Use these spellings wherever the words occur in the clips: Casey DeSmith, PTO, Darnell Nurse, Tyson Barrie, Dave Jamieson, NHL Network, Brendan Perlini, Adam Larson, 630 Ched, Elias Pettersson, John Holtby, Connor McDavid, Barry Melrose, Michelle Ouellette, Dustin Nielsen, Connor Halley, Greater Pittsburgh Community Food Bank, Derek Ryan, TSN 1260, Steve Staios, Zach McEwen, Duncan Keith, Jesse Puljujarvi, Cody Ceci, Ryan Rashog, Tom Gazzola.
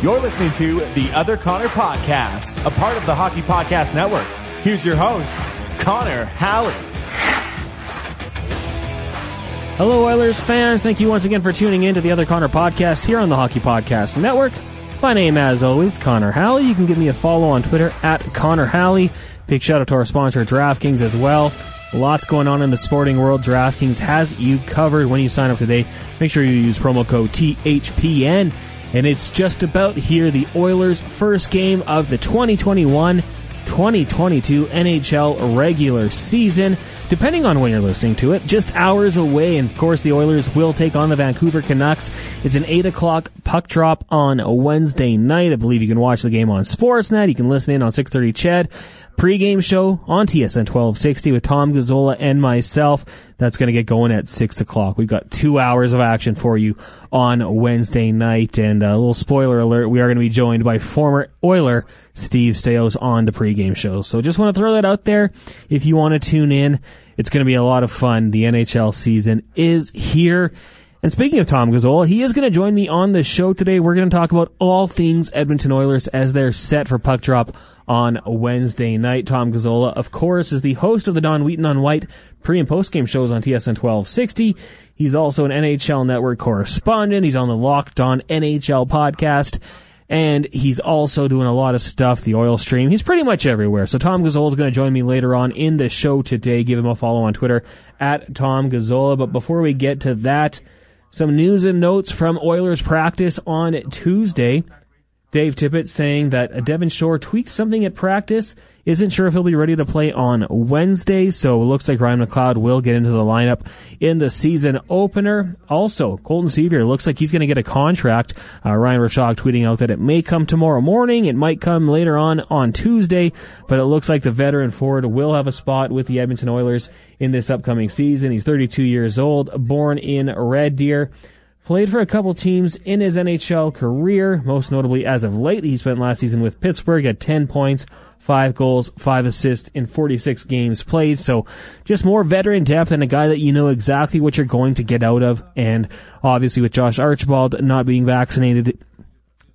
You're listening to The Other Connor Podcast, a part of the Hockey Podcast Network. Here's your host, Connor Halley. Hello, Oilers fans. Thank you once again for tuning in to The Other Connor Podcast here on the Hockey Podcast Network. My name, as always, Connor Halley. You can give me a follow on Twitter at Connor Halley. Big shout out to our sponsor, DraftKings, as well. Lots going on in the sporting world. DraftKings has you covered when you sign up today. Make sure you use promo code THPN. And it's just about here, the Oilers' first game of the 2021-2022 NHL regular season. Depending on when you're listening to it, just hours away. And, of course, the Oilers will take on the Vancouver Canucks. It's an 8 o'clock puck drop on a Wednesday night. I believe you can watch the game on Sportsnet. You can listen in on 630 Ched. Pre-game show on TSN 1260 with Tom Gazzola and myself. That's going to get going at 6 o'clock. We've got 2 hours of action for you on Wednesday night. And a little spoiler alert, we are going to be joined by former Oiler Steve Staios on the pre-game show. So just want to throw that out there if you want to tune in. It's going to be a lot of fun. The NHL season is here. And speaking of Tom Gazzola, he is going to join me on the show today. We're going to talk about all things Edmonton Oilers as they're set for puck drop on Wednesday night. Tom Gazzola, of course, is the host of the Don Wheaton on White pre- and post-game shows on TSN 1260. He's also an NHL Network correspondent. He's on the Locked On NHL podcast. And he's also doing a lot of stuff, the Oil Stream. He's pretty much everywhere. So Tom Gazzola is going to join me later on in the show today. Give him a follow on Twitter at Tom Gazzola. But before we get to that, some news and notes from Oilers practice on Tuesday. Dave Tippett saying that Devin Shore tweaked something at practice. Isn't sure if he'll be ready to play on Wednesday, so it looks like Ryan McLeod will get into the lineup in the season opener. Also, Colton Sceviour looks like he's going to get a contract. Ryan Rashog tweeting out that it may come tomorrow morning, it might come later on Tuesday, but it looks like the veteran forward will have a spot with the Edmonton Oilers in this upcoming season. He's 32 years old, born in Red Deer. Played for a couple teams in his NHL career, most notably as of late. He spent last season with Pittsburgh at 10 points, 5 goals, 5 assists in 46 games played. So just more veteran depth and a guy that you know exactly what you're going to get out of. And obviously with Josh Archibald not being vaccinated,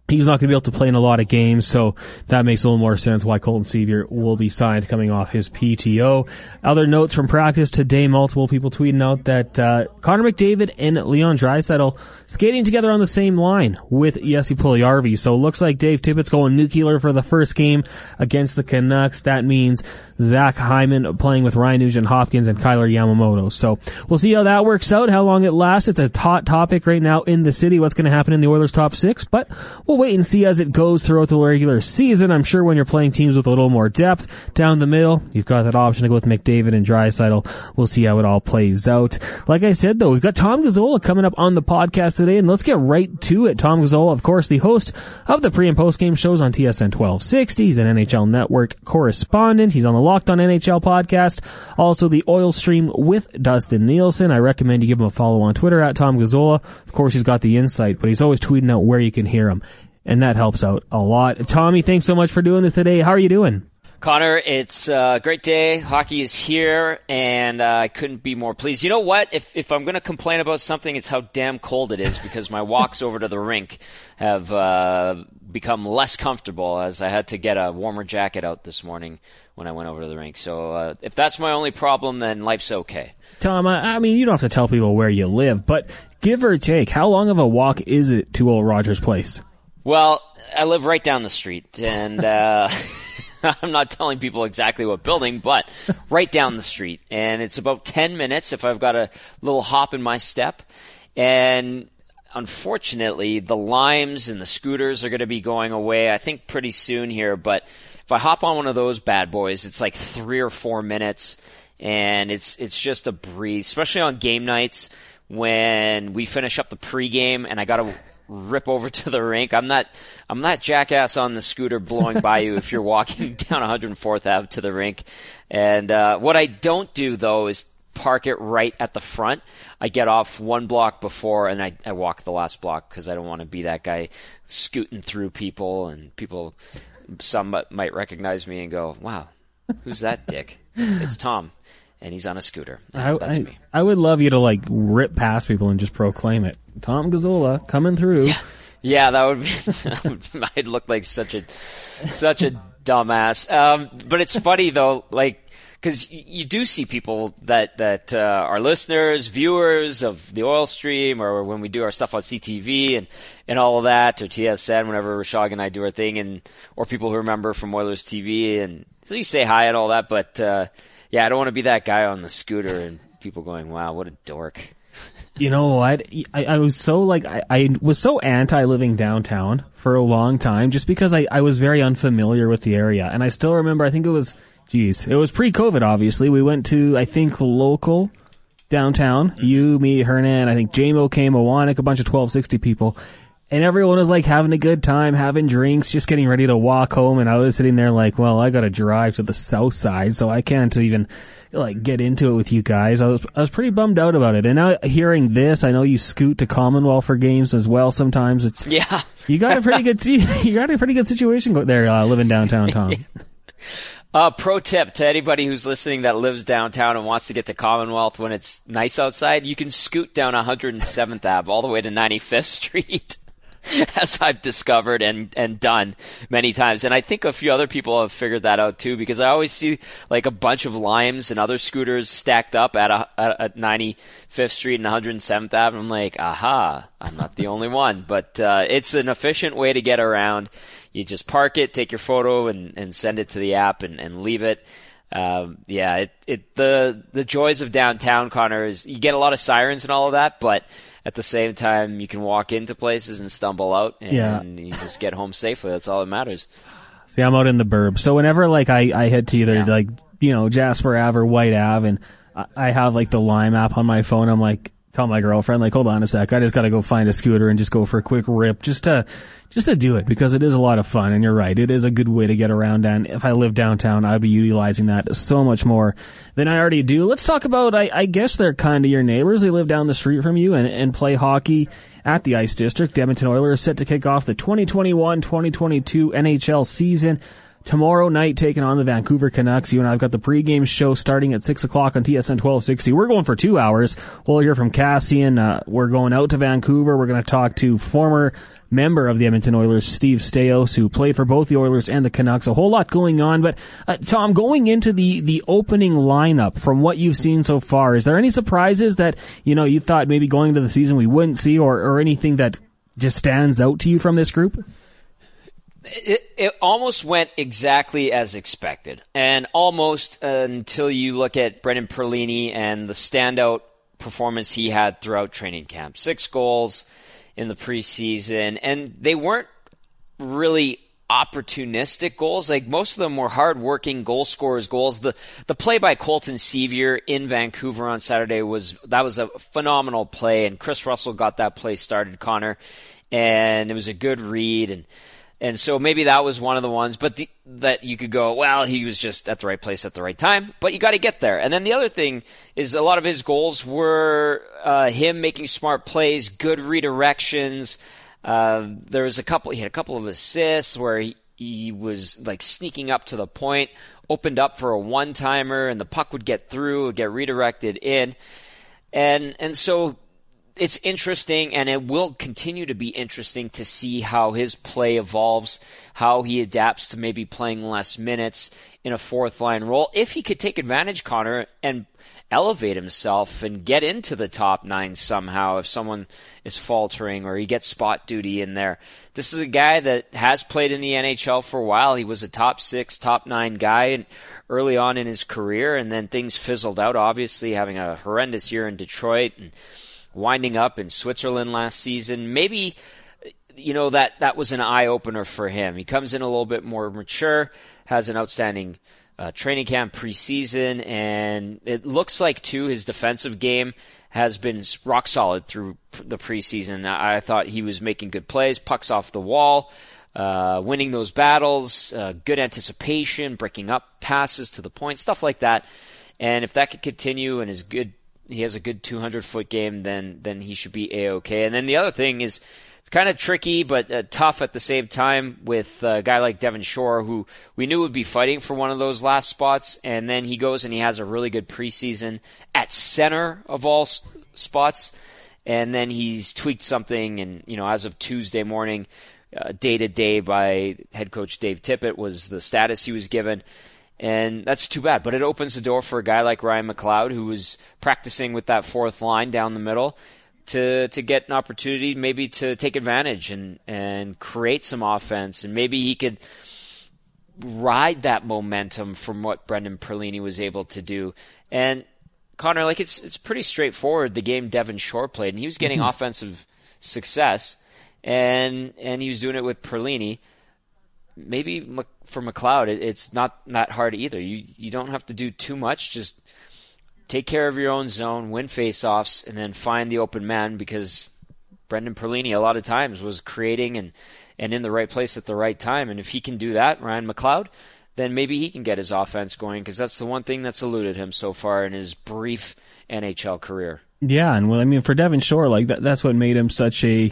he's not going to be able to play in a lot of games, so that makes a little more sense why Colton Sceviour will be signed coming off his PTO. Other notes from practice today, multiple people tweeting out that Connor McDavid and Leon Draisaitl skating together on the same line with Jesse Puljujarvi. So it looks like Dave Tippett's going nuclear for the first game against the Canucks. That means Zach Hyman playing with Ryan Nugent-Hopkins and Kyler Yamamoto. So we'll see how that works out, how long it lasts. It's a hot topic right now in the city, what's going to happen in the Oilers' top six, but we'll wait and see as it goes throughout the regular season. I'm sure when you're playing teams with a little more depth down the middle, you've got that option to go with McDavid and Draisaitl. We'll see how it all plays out. Like I said, though, we've got Tom Gazzola coming up on the podcast today, and let's get right to it. Tom Gazzola, of course, the host of the pre- and post-game shows on TSN 1260. He's an NHL Network correspondent. He's on the Locked On NHL podcast, also the Oil Stream with Dustin Nielsen. I recommend you give him a follow on Twitter at Tom Gazzola. Of course, he's got the insight, but he's always tweeting out where you can hear him. And that helps out a lot. Tommy, thanks so much for doing this today. How are you doing? Connor, it's a great day. Hockey is here, and I couldn't be more pleased. You know what? If I'm going to complain about something, it's how damn cold it is, because my walks over to the rink have become less comfortable, as I had to get a warmer jacket out this morning when I went over to the rink. So if that's my only problem, then life's okay. Tom, I mean, you don't have to tell people where you live, but give or take, how long of a walk is it to Old Rogers Place? Well, I live right down the street, and I'm not telling people exactly what building, but right down the street. And it's about 10 minutes if I've got a little hop in my step. And unfortunately, the limes and the scooters are going to be going away, I think, pretty soon here. But if I hop on one of those bad boys, it's like 3 or 4 minutes, and it's just a breeze, especially on game nights when we finish up the pregame and I got to rip over to the rink. I'm not jackass on the scooter blowing by you if you're walking down 104th Ave to the rink. And what I don't do, though, is park it right at the front. I get off one block before, and I walk the last block, because I don't want to be that guy scooting through people, and people, some might recognize me and go, wow, who's that dick? It's Tom. And he's on a scooter. That's me. I would love you to, like, rip past people and just proclaim it. Tom Gazzola coming through. Yeah. Yeah, that would be. I'd look like such a dumbass. But it's funny though, like, because you do see people that are listeners, viewers of the Oil Stream, or when we do our stuff on CTV and all of that, or TSN, whenever Rashog and I do our thing, or people who remember from Oilers TV, and so you say hi and all that. But yeah, I don't want to be that guy on the scooter and people going, "Wow, what a dork." You know what? I was so I was so anti living downtown for a long time, just because I was very unfamiliar with the area, and I still remember. I think it was. Jeez, it was pre-COVID, obviously. We went to, I think, local downtown. You, me, Hernan, I think J-Mo came, Awanek, a bunch of 1260 people. And everyone was, like, having a good time, having drinks, just getting ready to walk home. And I was sitting there like, well, I got to drive to the south side, so I can't even, like, get into it with you guys. I was pretty bummed out about it. And now hearing this, I know you scoot to Commonwealth for games as well sometimes. It's yeah. You got a pretty good situation there living downtown, Tom. Yeah. Pro tip to anybody who's listening that lives downtown and wants to get to Commonwealth when it's nice outside, you can scoot down 107th Ave all the way to 95th Street, as I've discovered and done many times. And I think a few other people have figured that out too, because I always see like a bunch of limes and other scooters stacked up at 95th Street and 107th Ave. And I'm like, aha, I'm not the only one. But it's an efficient way to get around. You just park it, take your photo, and send it to the app and leave it. Yeah, the joys of downtown, Connor, is you get a lot of sirens and all of that, but at the same time, you can walk into places and stumble out, and you just get home safely. That's all that matters. See, I'm out in the burbs, so whenever like I head to either like Jasper Ave or White Ave, and I have like the Lime app on my phone, I'm like, tell my girlfriend, like, hold on a sec, I just gotta go find a scooter and just go for a quick rip just to do it, because it is a lot of fun, and you're right, it is a good way to get around, and if I live downtown, I'd be utilizing that so much more than I already do. Let's talk about, I guess they're kind of your neighbors, they live down the street from you and play hockey at the Ice District. The Edmonton Oilers set to kick off the 2021-2022 NHL season tomorrow night, taking on the Vancouver Canucks. You and I've got the pregame show starting at 6 o'clock on TSN 1260. We're going for 2 hours. We'll hear from Cassian. We're going out to Vancouver. We're going to talk to former member of the Edmonton Oilers, Steve Staios, who played for both the Oilers and the Canucks. A whole lot going on. But, Tom, going into the opening lineup, from what you've seen so far, is there any surprises that, you thought maybe going into the season we wouldn't see, or anything that just stands out to you from this group? It almost went exactly as expected, and almost until you look at Brendan Perlini and the standout performance he had throughout training camp. 6 goals in the preseason, and they weren't really opportunistic goals. Like, most of them were hard-working goal scorers' goals. The play by Colton Sceviour in Vancouver on Saturday was a phenomenal play, and Chris Russell got that play started, Connor, and it was a good read, and so maybe that was one of the ones, but that you could go, well, he was just at the right place at the right time, but you got to get there. And then the other thing is, a lot of his goals were him making smart plays, good redirections. There was he had a couple of assists where he was like sneaking up to the point, opened up for a one-timer, and the puck would get through, would get redirected in. And so it's interesting, and it will continue to be interesting to see how his play evolves, how he adapts to maybe playing less minutes in a fourth-line role. If he could take advantage, Connor, and elevate himself and get into the top 9 somehow, if someone is faltering or he gets spot duty in there. This is a guy that has played in the NHL for a while. He was a top 6, top 9 guy and early on in his career, and then things fizzled out, obviously, having a horrendous year in Detroit and winding up in Switzerland last season. Maybe, that was an eye-opener for him. He comes in a little bit more mature, has an outstanding training camp preseason, and it looks like, too, his defensive game has been rock solid through the preseason. I thought he was making good plays, pucks off the wall, winning those battles, good anticipation, breaking up passes to the point, stuff like that. And if that could continue and is good, he has a good 200-foot game, then he should be A-okay. And then the other thing is, it's kind of tricky but tough at the same time with a guy like Devin Shore, who we knew would be fighting for one of those last spots, and then he goes and he has a really good preseason at center of all spots, and then he's tweaked something. And, you know, as of Tuesday morning, day to day by head coach Dave Tippett was the status he was given. And that's too bad. But it opens the door for a guy like Ryan McLeod, who was practicing with that fourth line down the middle, to get an opportunity maybe to take advantage and create some offense. And maybe he could ride that momentum from what Brendan Perlini was able to do. And Connor, like, it's pretty straightforward, the game Devin Shore played, and he was getting offensive success, and he was doing it with Perlini. Maybe for McLeod, it's not that hard either. You don't have to do too much. Just take care of your own zone, win faceoffs, and then find the open man, because Brendan Perlini a lot of times was creating and in the right place at the right time. And if he can do that, Ryan McLeod, then maybe he can get his offense going, because that's the one thing that's eluded him so far in his brief NHL career. Yeah, and well, I mean, for Devin Shore, like that's what made him such a,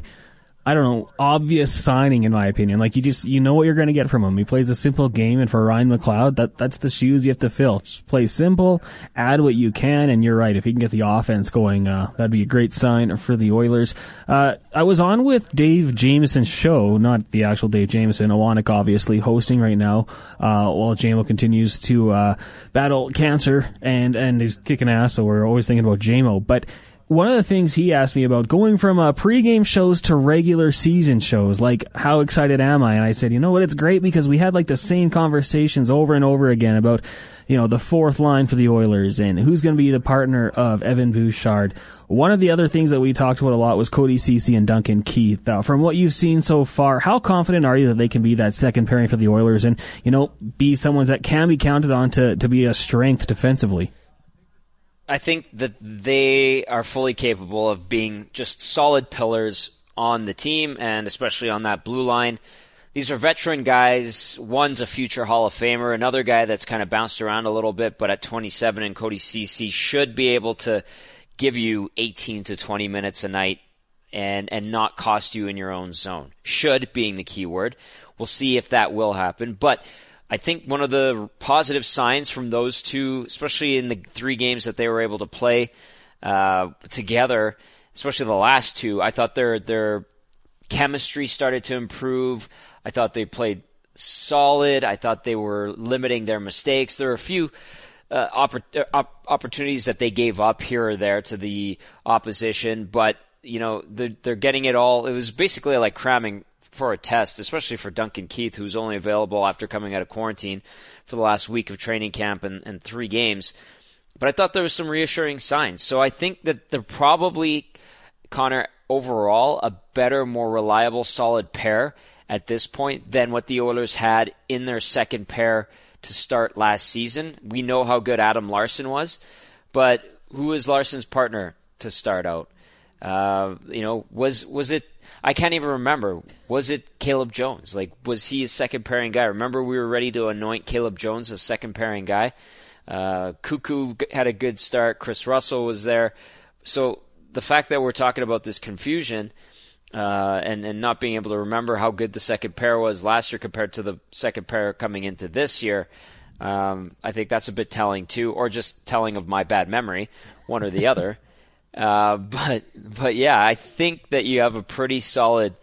I don't know, obvious signing, in my opinion. Like, you know what you're going to get from him. He plays a simple game, and for Ryan McLeod, that's the shoes you have to fill. Just play simple, add what you can, and you're right. If he can get the offense going, that'd be a great sign for the Oilers. I was on with Dave Jamieson's show, not the actual Dave Jamieson, Iwanek obviously hosting right now, while JMO continues to, battle cancer, and he's kicking ass, so we're always thinking about JMO, but one of the things he asked me about, going from pregame shows to regular season shows, like, how excited am I? And I said, you know what, it's great, because we had like the same conversations over and over again about, you know, the fourth line for the Oilers and who's going to be the partner of Evan Bouchard. One of the other things that we talked about a lot was Cody Ceci and Duncan Keith. From what you've seen so far, how confident are you that they can be that second pairing for the Oilers and, you know, be someone that can be counted on to be a strength defensively? I think that they are fully capable of being just solid pillars on the team, and especially on that blue line. These are veteran guys. One's a future Hall of Famer. Another guy that's kind of bounced around a little bit, but at 27, and Cody Ceci should be able to give you 18 to 20 minutes a night and not cost you in your own zone. Should being the key word. We'll see if that will happen, but I think one of the positive signs from those two, especially in the three games that they were able to play together, especially the last two, I thought their chemistry started to improve. I thought they played solid. I thought they were limiting their mistakes. There were a few opportunities that they gave up here or there to the opposition, but you know they're getting it all. It was basically like cramming for a test, especially for Duncan Keith, who's only available after coming out of quarantine for the last week of training camp and three games. But I thought there was some reassuring signs. So I think that they're probably, Connor, overall a better, more reliable, solid pair at this point than what the Oilers had in their second pair to start last season. We know how good Adam Larson was, but who is Larson's partner to start out? You know, was it, I can't even remember. Was it Caleb Jones? Like, was he a second pairing guy? Remember, we were ready to anoint Caleb Jones as second pairing guy. Cuckoo had a good start. Chris Russell was there. So the fact that we're talking about this confusion and not being able to remember how good the second pair was last year compared to the second pair coming into this year, I think that's a bit telling too, or just telling of my bad memory, one or the other. But yeah, I think that you have a pretty solid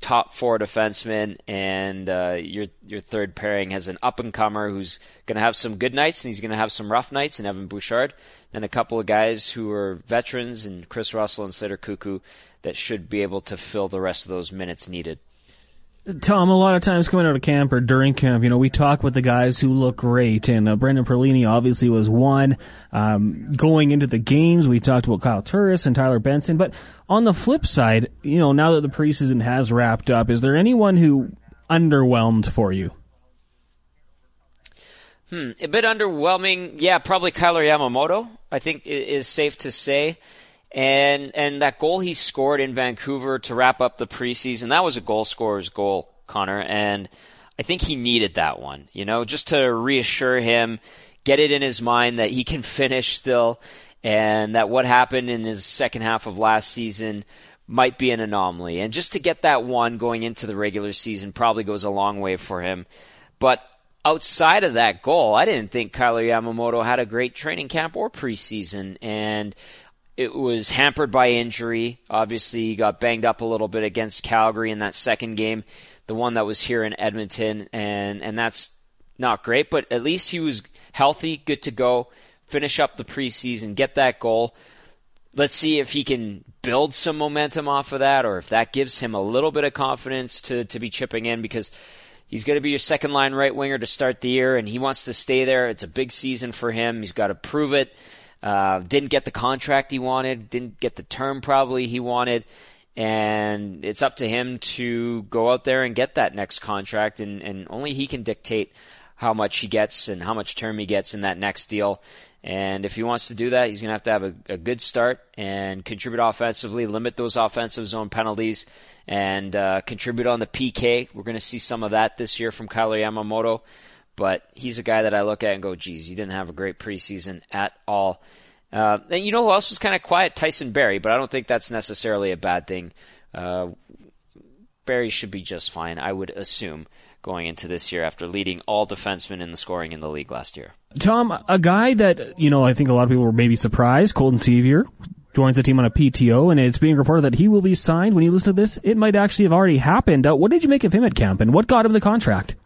top four defenseman, and your third pairing has an up-and-comer who's going to have some good nights, and he's going to have some rough nights in Evan Bouchard, and a couple of guys who are veterans, and Chris Russell and Slater Cuckoo, that should be able to fill the rest of those minutes needed. Tom, a lot of times coming out of camp or during camp, you know, we talk with the guys who look great, and Brendan Perlini obviously was one. Going into the games, we talked about Kyle Turris and Tyler Benson, but on the flip side, you know, now that the preseason has wrapped up, is there anyone who underwhelmed for you? A bit underwhelming, yeah, probably Kyler Yamamoto, I think it is safe to say. And that goal he scored in Vancouver to wrap up the preseason, that was a goal scorer's goal, Connor, and I think he needed that one, you know, just to reassure him, get it in his mind that he can finish still, and that what happened in his second half of last season might be an anomaly. And just to get that one going into the regular season probably goes a long way for him. But outside of that goal, I didn't think Kyler Yamamoto had a great training camp or preseason, and It was hampered by injury. Obviously, he got banged up a little bit against Calgary in that second game, the one that was here in Edmonton, and that's not great, but at least he was healthy, good to go, finish up the preseason, get that goal. Let's see if he can build some momentum off of that, or if that gives him a little bit of confidence to be chipping in, because he's going to be your second-line right winger to start the year, and he wants to stay there. It's a big season for him. He's got to prove it. Didn't get the contract he wanted, didn't get the term probably he wanted, and it's up to him to go out there and get that next contract, and only he can dictate how much he gets and how much term he gets in that next deal. And if he wants to do that, he's going to have a good start and contribute offensively, limit those offensive zone penalties, and contribute on the PK. We're going to see some of that this year from Kyler Yamamoto. But he's a guy that I look at and go, geez, he didn't have a great preseason at all. And you know who else was kind of quiet? Tyson Barrie, but I don't think that's necessarily a bad thing. Barrie should be just fine, I would assume, going into this year after leading all defensemen in the scoring in the league last year. Tom, a guy that, you know, I think a lot of people were maybe surprised, Colton Sceviour, joins the team on a PTO, and it's being reported that he will be signed. When you listen to this, it might actually have already happened. What did you make of him at camp, and what got him the contract?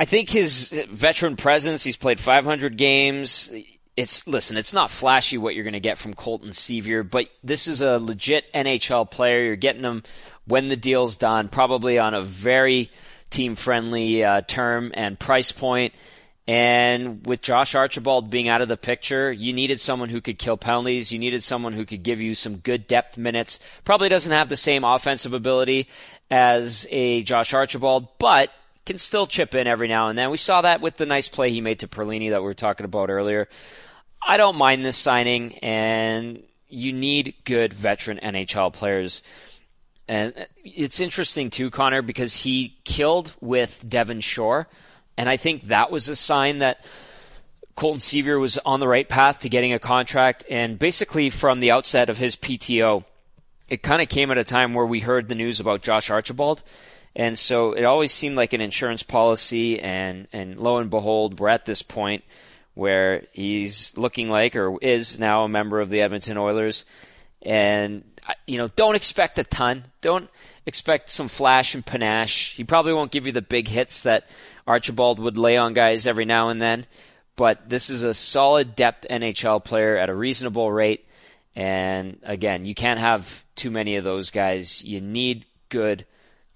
I think his veteran presence, he's played 500 games. It's not flashy what you're going to get from Colton Sceviour, but this is a legit NHL player. You're getting him when the deal's done, probably on a very team-friendly term and price point. And with Josh Archibald being out of the picture, you needed someone who could kill penalties. You needed someone who could give you some good depth minutes. Probably doesn't have the same offensive ability as a Josh Archibald, but can still chip in every now and then. We saw that with the nice play he made to Perlini that we were talking about earlier. I don't mind this signing, and you need good veteran NHL players. And it's interesting too, Connor, because he killed with Devin Shore, and I think that was a sign that Colton Sceviour was on the right path to getting a contract. And basically from the outset of his PTO, it kind of came at a time where we heard the news about Josh Archibald. And so it always seemed like an insurance policy, and lo and behold, we're at this point where he's looking like, or is now, a member of the Edmonton Oilers. And, you know, don't expect a ton. Don't expect some flash and panache. He probably won't give you the big hits that Archibald would lay on guys every now and then. But this is a solid depth NHL player at a reasonable rate. And, again, you can't have too many of those guys. You need good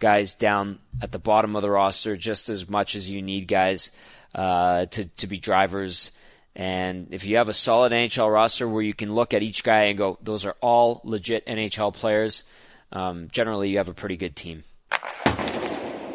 guys down at the bottom of the roster just as much as you need guys to be drivers. And if you have a solid NHL roster where you can look at each guy and go, those are all legit NHL players, generally you have a pretty good team.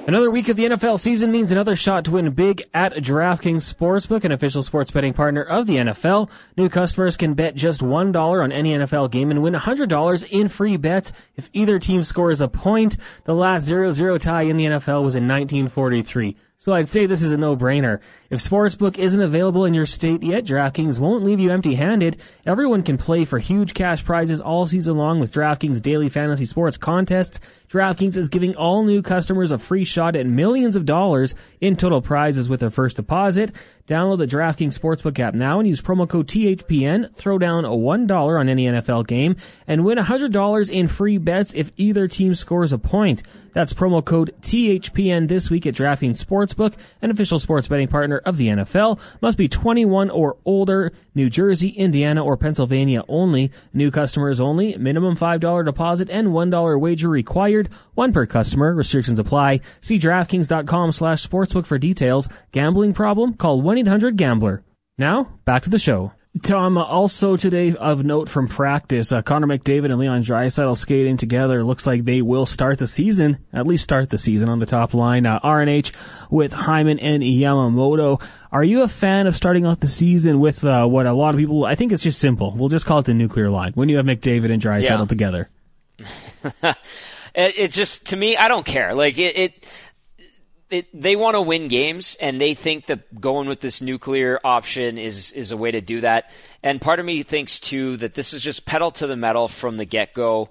Another week of the NFL season means another shot to win big at DraftKings Sportsbook, an official sports betting partner of the NFL. New customers can bet just $1 on any NFL game and win $100 in free bets if either team scores a point. The last 0-0 tie in the NFL was in 1943. So I'd say this is a no-brainer. If Sportsbook isn't available in your state yet, DraftKings won't leave you empty-handed. Everyone can play for huge cash prizes all season long with DraftKings Daily Fantasy Sports Contest. DraftKings is giving all new customers a free shot at millions of dollars in total prizes with their first deposit. Download the DraftKings Sportsbook app now and use promo code THPN, throw down $1 on any NFL game, and win $100 in free bets if either team scores a point. That's promo code THPN this week at DraftKings Sportsbook, an official sports betting partner of the NFL. Must be 21 or older, New Jersey, Indiana, or Pennsylvania only. New customers only, minimum $5 deposit and $1 wager required. One per customer. Restrictions apply. See DraftKings.com/sportsbook for details. Gambling problem? Call 1-800-GAMBLER. Now, back to the show. Tom, also today of note from practice, Connor McDavid and Leon Draisaitl skating together. Looks like they will start the season, at least start the season on the top line. RNH with Hyman and Yamamoto. Are you a fan of starting off the season with what a lot of people, I think it's just simple. We'll just call it the nuclear line when you have McDavid and Draisaitl together. It just, to me, I don't care. Like they want to win games, and they think that going with this nuclear option is a way to do that. And part of me thinks, too, that this is just pedal to the metal from the get-go.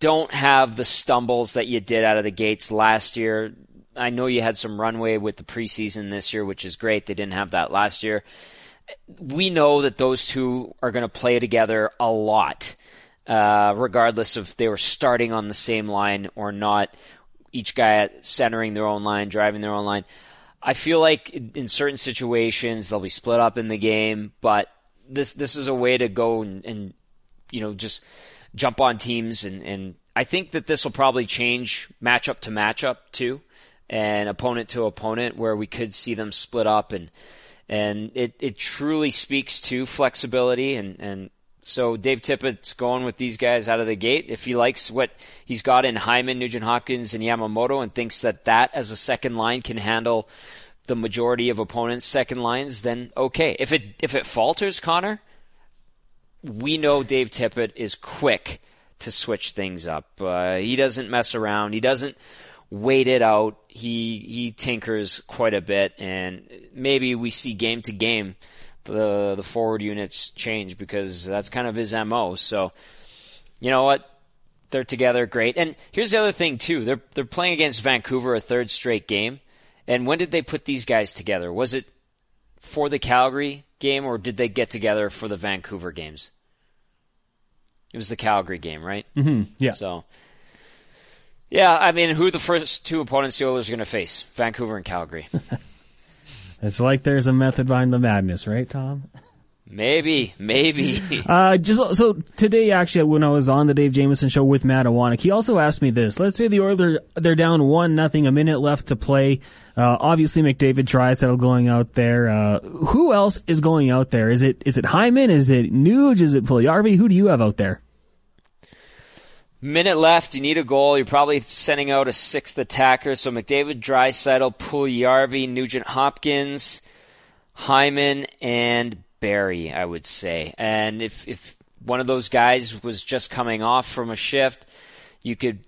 Don't have the stumbles that you did out of the gates last year. I know you had some runway with the preseason this year, which is great. They didn't have that last year. we know that those two are going to play together a lot, regardless if they were starting on the same line or not, each guy centering their own line, driving their own line. I feel like in certain situations they'll be split up in the game, but this is a way to go and you know, just jump on teams, and I think that this will probably change matchup to matchup too, and opponent to opponent, where we could see them split up, and it truly speaks to flexibility, and so Dave Tippett's going with these guys out of the gate. If he likes what he's got in Hyman, Nugent-Hopkins, and Yamamoto, and thinks that as a second line can handle the majority of opponents' second lines, then okay. If it falters, Connor, we know Dave Tippett is quick to switch things up. He doesn't mess around. He doesn't wait it out. He tinkers quite a bit, and maybe we see game to game the forward units change, because that's kind of his MO. So, you know what? They're together, great. And here's the other thing too. They're playing against Vancouver a third straight game. And when did they put these guys together? Was it for the Calgary game, or did they get together for the Vancouver games? It was the Calgary game, right? Mm-hmm. Yeah. So, yeah, I mean, who are the first two opponents the Oilers are going to face? Vancouver and Calgary. It's like there's a method behind the madness, right, Tom? Maybe. Just so today, actually, when I was on the Dave Jamieson show with Matt Iwanek, he also asked me this. Let's say the Oilers, they're down 1-0, a minute left to play. Obviously, McDavid tries that'll going out there. Who else is going out there? Is it Hyman? Is it Nuge? Is it Puljujarvi? Who do you have out there? Minute left, you need a goal. You're probably sending out a sixth attacker. So McDavid, Draisaitl, Puljujarvi, Nugent-Hopkins, Hyman, and Barry, I would say. And if one of those guys was just coming off from a shift, you could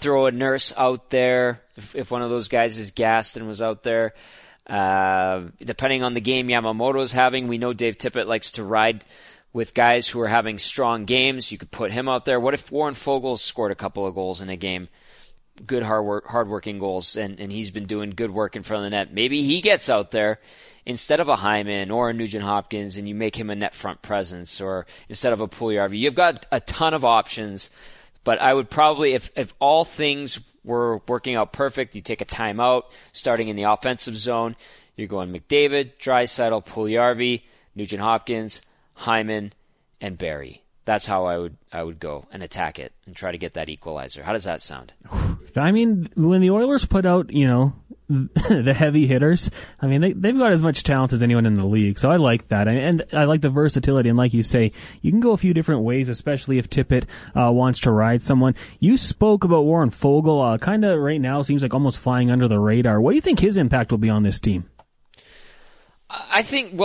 throw a Nurse out there if one of those guys is gassed and was out there. Depending on the game Yamamoto's having, we know Dave Tippett likes to ride with guys who are having strong games. You could put him out there. What if Warren Foegele scored a couple of goals in a game? Good hard-working goals, and he's been doing good work in front of the net. Maybe he gets out there instead of a Hyman or a Nugent-Hopkins, and you make him a net front presence, or instead of a Puljujarvi. You've got a ton of options, but I would probably, if all things were working out perfect, you take a timeout, starting in the offensive zone. You're going McDavid, Draisaitl, Puljujarvi, Nugent-Hopkins, Hyman, and Barry. That's how I would go and attack it and try to get that equalizer. How does that sound? I mean, when the Oilers put out, you know, the heavy hitters, I mean, they've got as much talent as anyone in the league. So I like that. And I like the versatility. And like you say, you can go a few different ways, especially if Tippett wants to ride someone. You spoke about Warren Foegele. Kind of right now seems like almost flying under the radar. What do you think his impact will be on this team? I think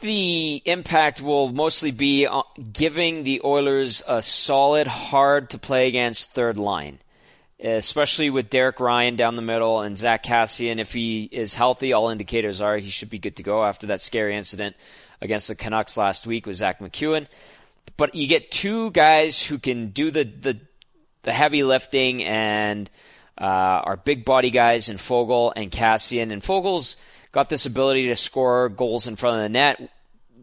the impact will mostly be giving the Oilers a solid, hard-to-play-against third line, especially with Derek Ryan down the middle and Zach Kassian. If he is healthy, all indicators are he should be good to go after that scary incident against the Canucks last week with Zach McEwen. But you get two guys who can do the heavy lifting and are big-body guys in Foegele and Kassian. And Foegele's got this ability to score goals in front of the net.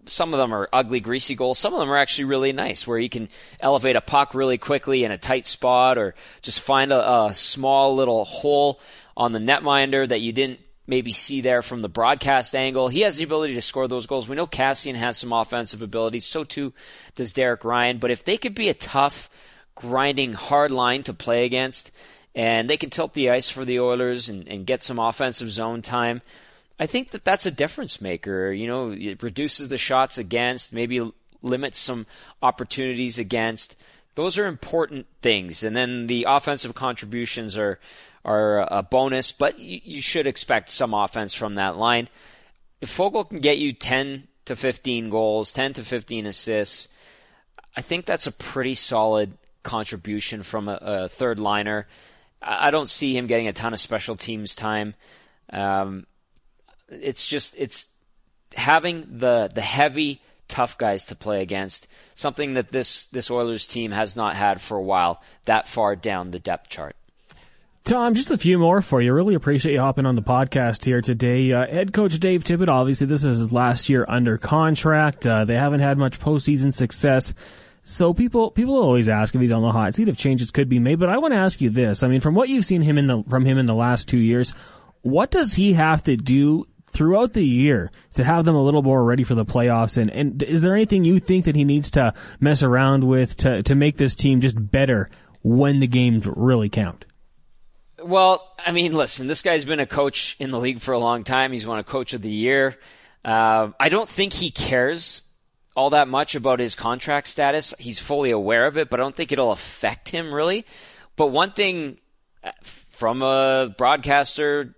Some of them are ugly, greasy goals. Some of them are actually really nice, where you can elevate a puck really quickly in a tight spot, or just find a small little hole on the netminder that you didn't maybe see there from the broadcast angle. He has the ability to score those goals. We know Kassian has some offensive abilities. So too does Derek Ryan. But if they could be a tough, grinding, hard line to play against, and they can tilt the ice for the Oilers and get some offensive zone time, I think that's a difference maker. You know, it reduces the shots against, maybe limits some opportunities against. Those are important things. And then the offensive contributions are a bonus, but you should expect some offense from that line. If Foegele can get you 10 to 15 goals, 10 to 15 assists, I think that's a pretty solid contribution from a third liner. I don't see him getting a ton of special teams time. It's having the heavy, tough guys to play against, something that this Oilers team has not had for a while, that far down the depth chart. Tom, just a few more for you. Really appreciate you hopping on the podcast here today. Head coach Dave Tippett, obviously this is his last year under contract. They haven't had much postseason success. So people always ask if he's on the hot seat, if changes could be made. But I want to ask you this. I mean, from what you've seen from him in the last 2 years, what does he have to do throughout the year to have them a little more ready for the playoffs? And is there anything you think that he needs to mess around with to make this team just better when the games really count? Well, I mean, listen, this guy's been a coach in the league for a long time. He's won a coach of the year. I don't think he cares all that much about his contract status. He's fully aware of it, but I don't think it'll affect him really. But one thing from a broadcaster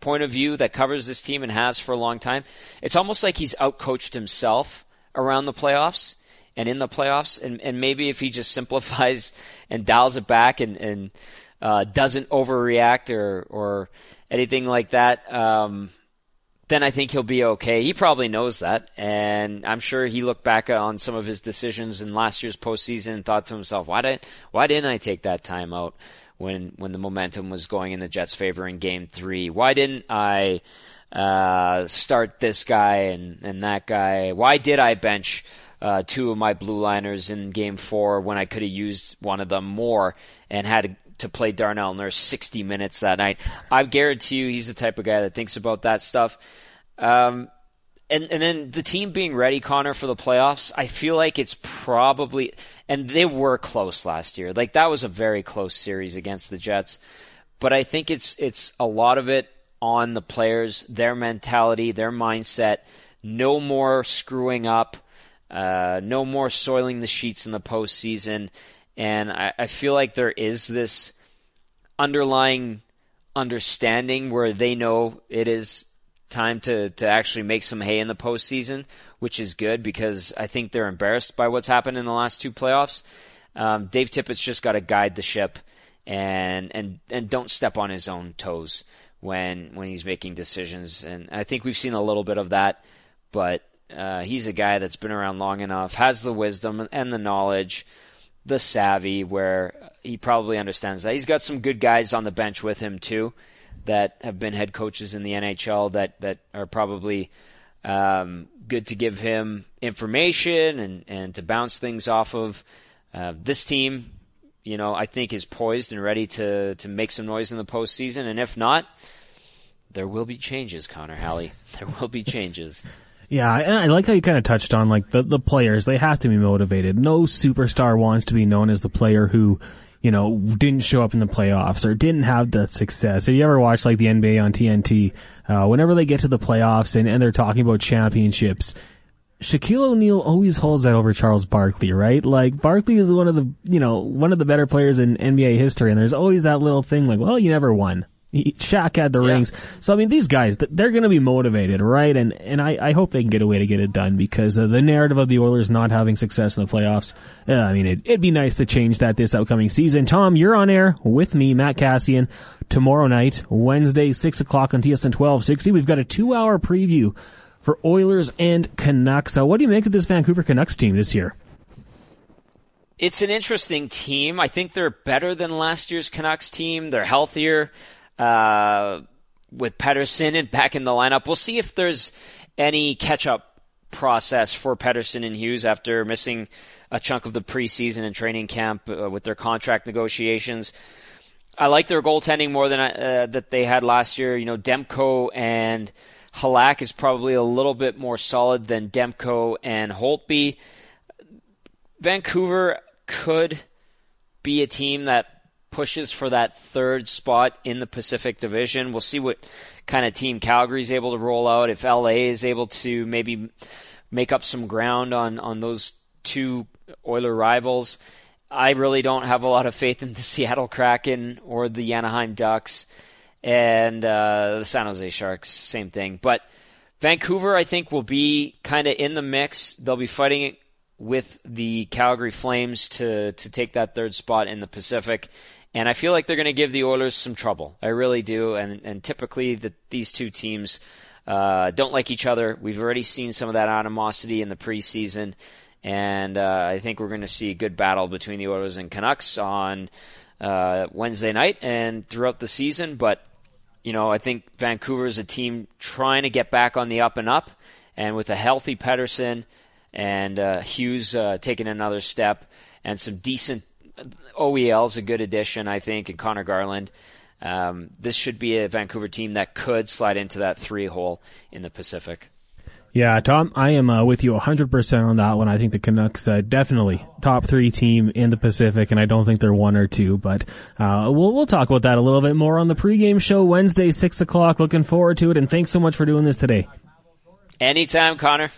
point of view that covers this team and has for a long time, it's almost like he's outcoached himself around the playoffs and in the playoffs. And maybe if he just simplifies and dials it back and doesn't overreact or anything like that, then I think he'll be okay. He probably knows that, and I'm sure he looked back on some of his decisions in last year's postseason and thought to himself, why didn't I take that time out when the momentum was going in the Jets' favor in Game 3? Why didn't I start this guy and that guy? Why did I bench two of my blue liners in Game 4 when I could have used one of them more and had to play Darnell Nurse 60 minutes that night? I guarantee you he's the type of guy that thinks about that stuff. And then the team being ready, Connor, for the playoffs, I feel like it's probably – and they were close last year. Like, that was a very close series against the Jets. But I think it's a lot of it on the players, their mentality, their mindset, no more screwing up, no more soiling the sheets in the postseason. And I feel like there is this underlying understanding where they know it is time to actually make some hay in the postseason, which is good because I think they're embarrassed by what's happened in the last two playoffs. Dave Tippett's just got to guide the ship and don't step on his own toes when he's making decisions. And I think we've seen a little bit of that, but he's a guy that's been around long enough, has the wisdom and the knowledge, the savvy, where he probably understands that. He's got some good guys on the bench with him too that have been head coaches in the NHL that are probably good to give him information and to bounce things off of. This team, you know, I think is poised and ready to make some noise in the postseason. And if not, there will be changes, Connor Halley. There will be changes. Yeah, and I like how you kind of touched on, like, the players. They have to be motivated. No superstar wants to be known as the player who, you know, didn't show up in the playoffs or didn't have the success. Have you ever watched, like, the NBA on TNT? Whenever they get to the playoffs and they're talking about championships, Shaquille O'Neal always holds that over Charles Barkley, right? Like, Barkley is one of the better players in NBA history, and there's always that little thing like, well, you never won. Shaq had the rings. So, I mean, these guys, they're going to be motivated, right? And I hope they can get a way to get it done because the narrative of the Oilers not having success in the playoffs, I mean, it'd be nice to change that this upcoming season. Tom, you're on air with me, Matt Cassian, tomorrow night, Wednesday, 6 o'clock on TSN 1260. We've got a 2-hour preview for Oilers and Canucks. What do you make of this Vancouver Canucks team this year? It's an interesting team. I think they're better than last year's Canucks team. They're healthier. With Pettersson and back in the lineup. We'll see if there's any catch-up process for Pettersson and Hughes after missing a chunk of the preseason and training camp with their contract negotiations. I like their goaltending more than that they had last year. You know, Demko and Halak is probably a little bit more solid than Demko and Holtby. Vancouver could be a team that pushes for that third spot in the Pacific Division. We'll see what kind of team Calgary's able to roll out, if LA is able to maybe make up some ground on those two Oiler rivals. I really don't have a lot of faith in the Seattle Kraken or the Anaheim Ducks and the San Jose Sharks, same thing. But Vancouver, I think, will be kind of in the mix. They'll be fighting it with the Calgary Flames to take that third spot in the Pacific. And I feel like they're going to give the Oilers some trouble. I really do. And typically these two teams don't like each other. We've already seen some of that animosity in the preseason. And I think we're going to see a good battle between the Oilers and Canucks on Wednesday night and throughout the season. But, you know, I think Vancouver is a team trying to get back on the up and up. And with a healthy Pettersson and Hughes taking another step and some decent OELs, a good addition, I think, and Connor Garland, this should be a Vancouver team that could slide into that three hole in the Pacific. Yeah, Tom, I am with you 100% on that one. I think the Canucks definitely top three team in the Pacific, and I don't think they're one or two. But we'll talk about that a little bit more on the pregame show Wednesday, 6 o'clock. Looking forward to it, and thanks so much for doing this today. Anytime, Connor.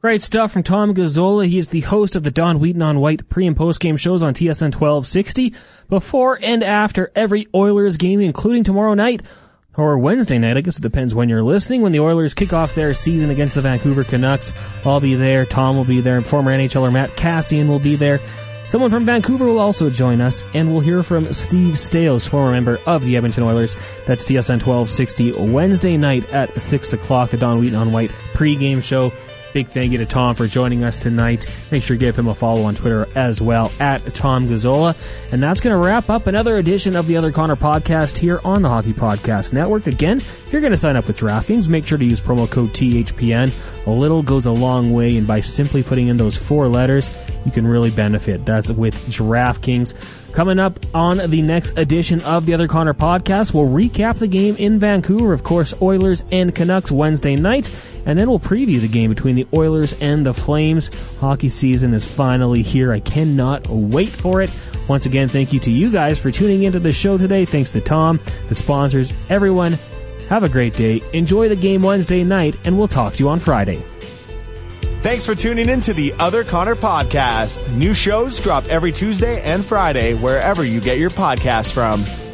Great stuff from Tom Gazzola. He is the host of the Don Wheaton on White pre- and post-game shows on TSN 1260 before and after every Oilers game, including tomorrow night. Or Wednesday night, I guess it depends when you're listening. When the Oilers kick off their season against the Vancouver Canucks, I'll be there, Tom will be there, former NHLer Matt Cassian will be there. Someone from Vancouver will also join us, and we'll hear from Steve Staios, former member of the Edmonton Oilers. That's TSN 1260 Wednesday night at 6 o'clock, the Don Wheaton on White pregame show. Big thank you to Tom for joining us tonight. Make sure you give him a follow on Twitter as well, at Tom Gazzola. And that's going to wrap up another edition of the Other Connor podcast here on the Hockey Podcast Network. Again, if you're going to sign up with DraftKings, make sure to use promo code THPN. A little goes a long way, and by simply putting in those four letters, you can really benefit. That's with DraftKings. Coming up on the next edition of the Other Connor podcast, we'll recap the game in Vancouver, of course, Oilers and Canucks Wednesday night, and then we'll preview the game between the Oilers and the Flames. Hockey season is finally here. I cannot wait for it. Once again, thank you to you guys for tuning into the show today. Thanks to Tom, the sponsors, everyone. Have a great day. Enjoy the game Wednesday night, and we'll talk to you on Friday. Thanks for tuning in to the Other Connor podcast. New shows drop every Tuesday and Friday wherever you get your podcasts from.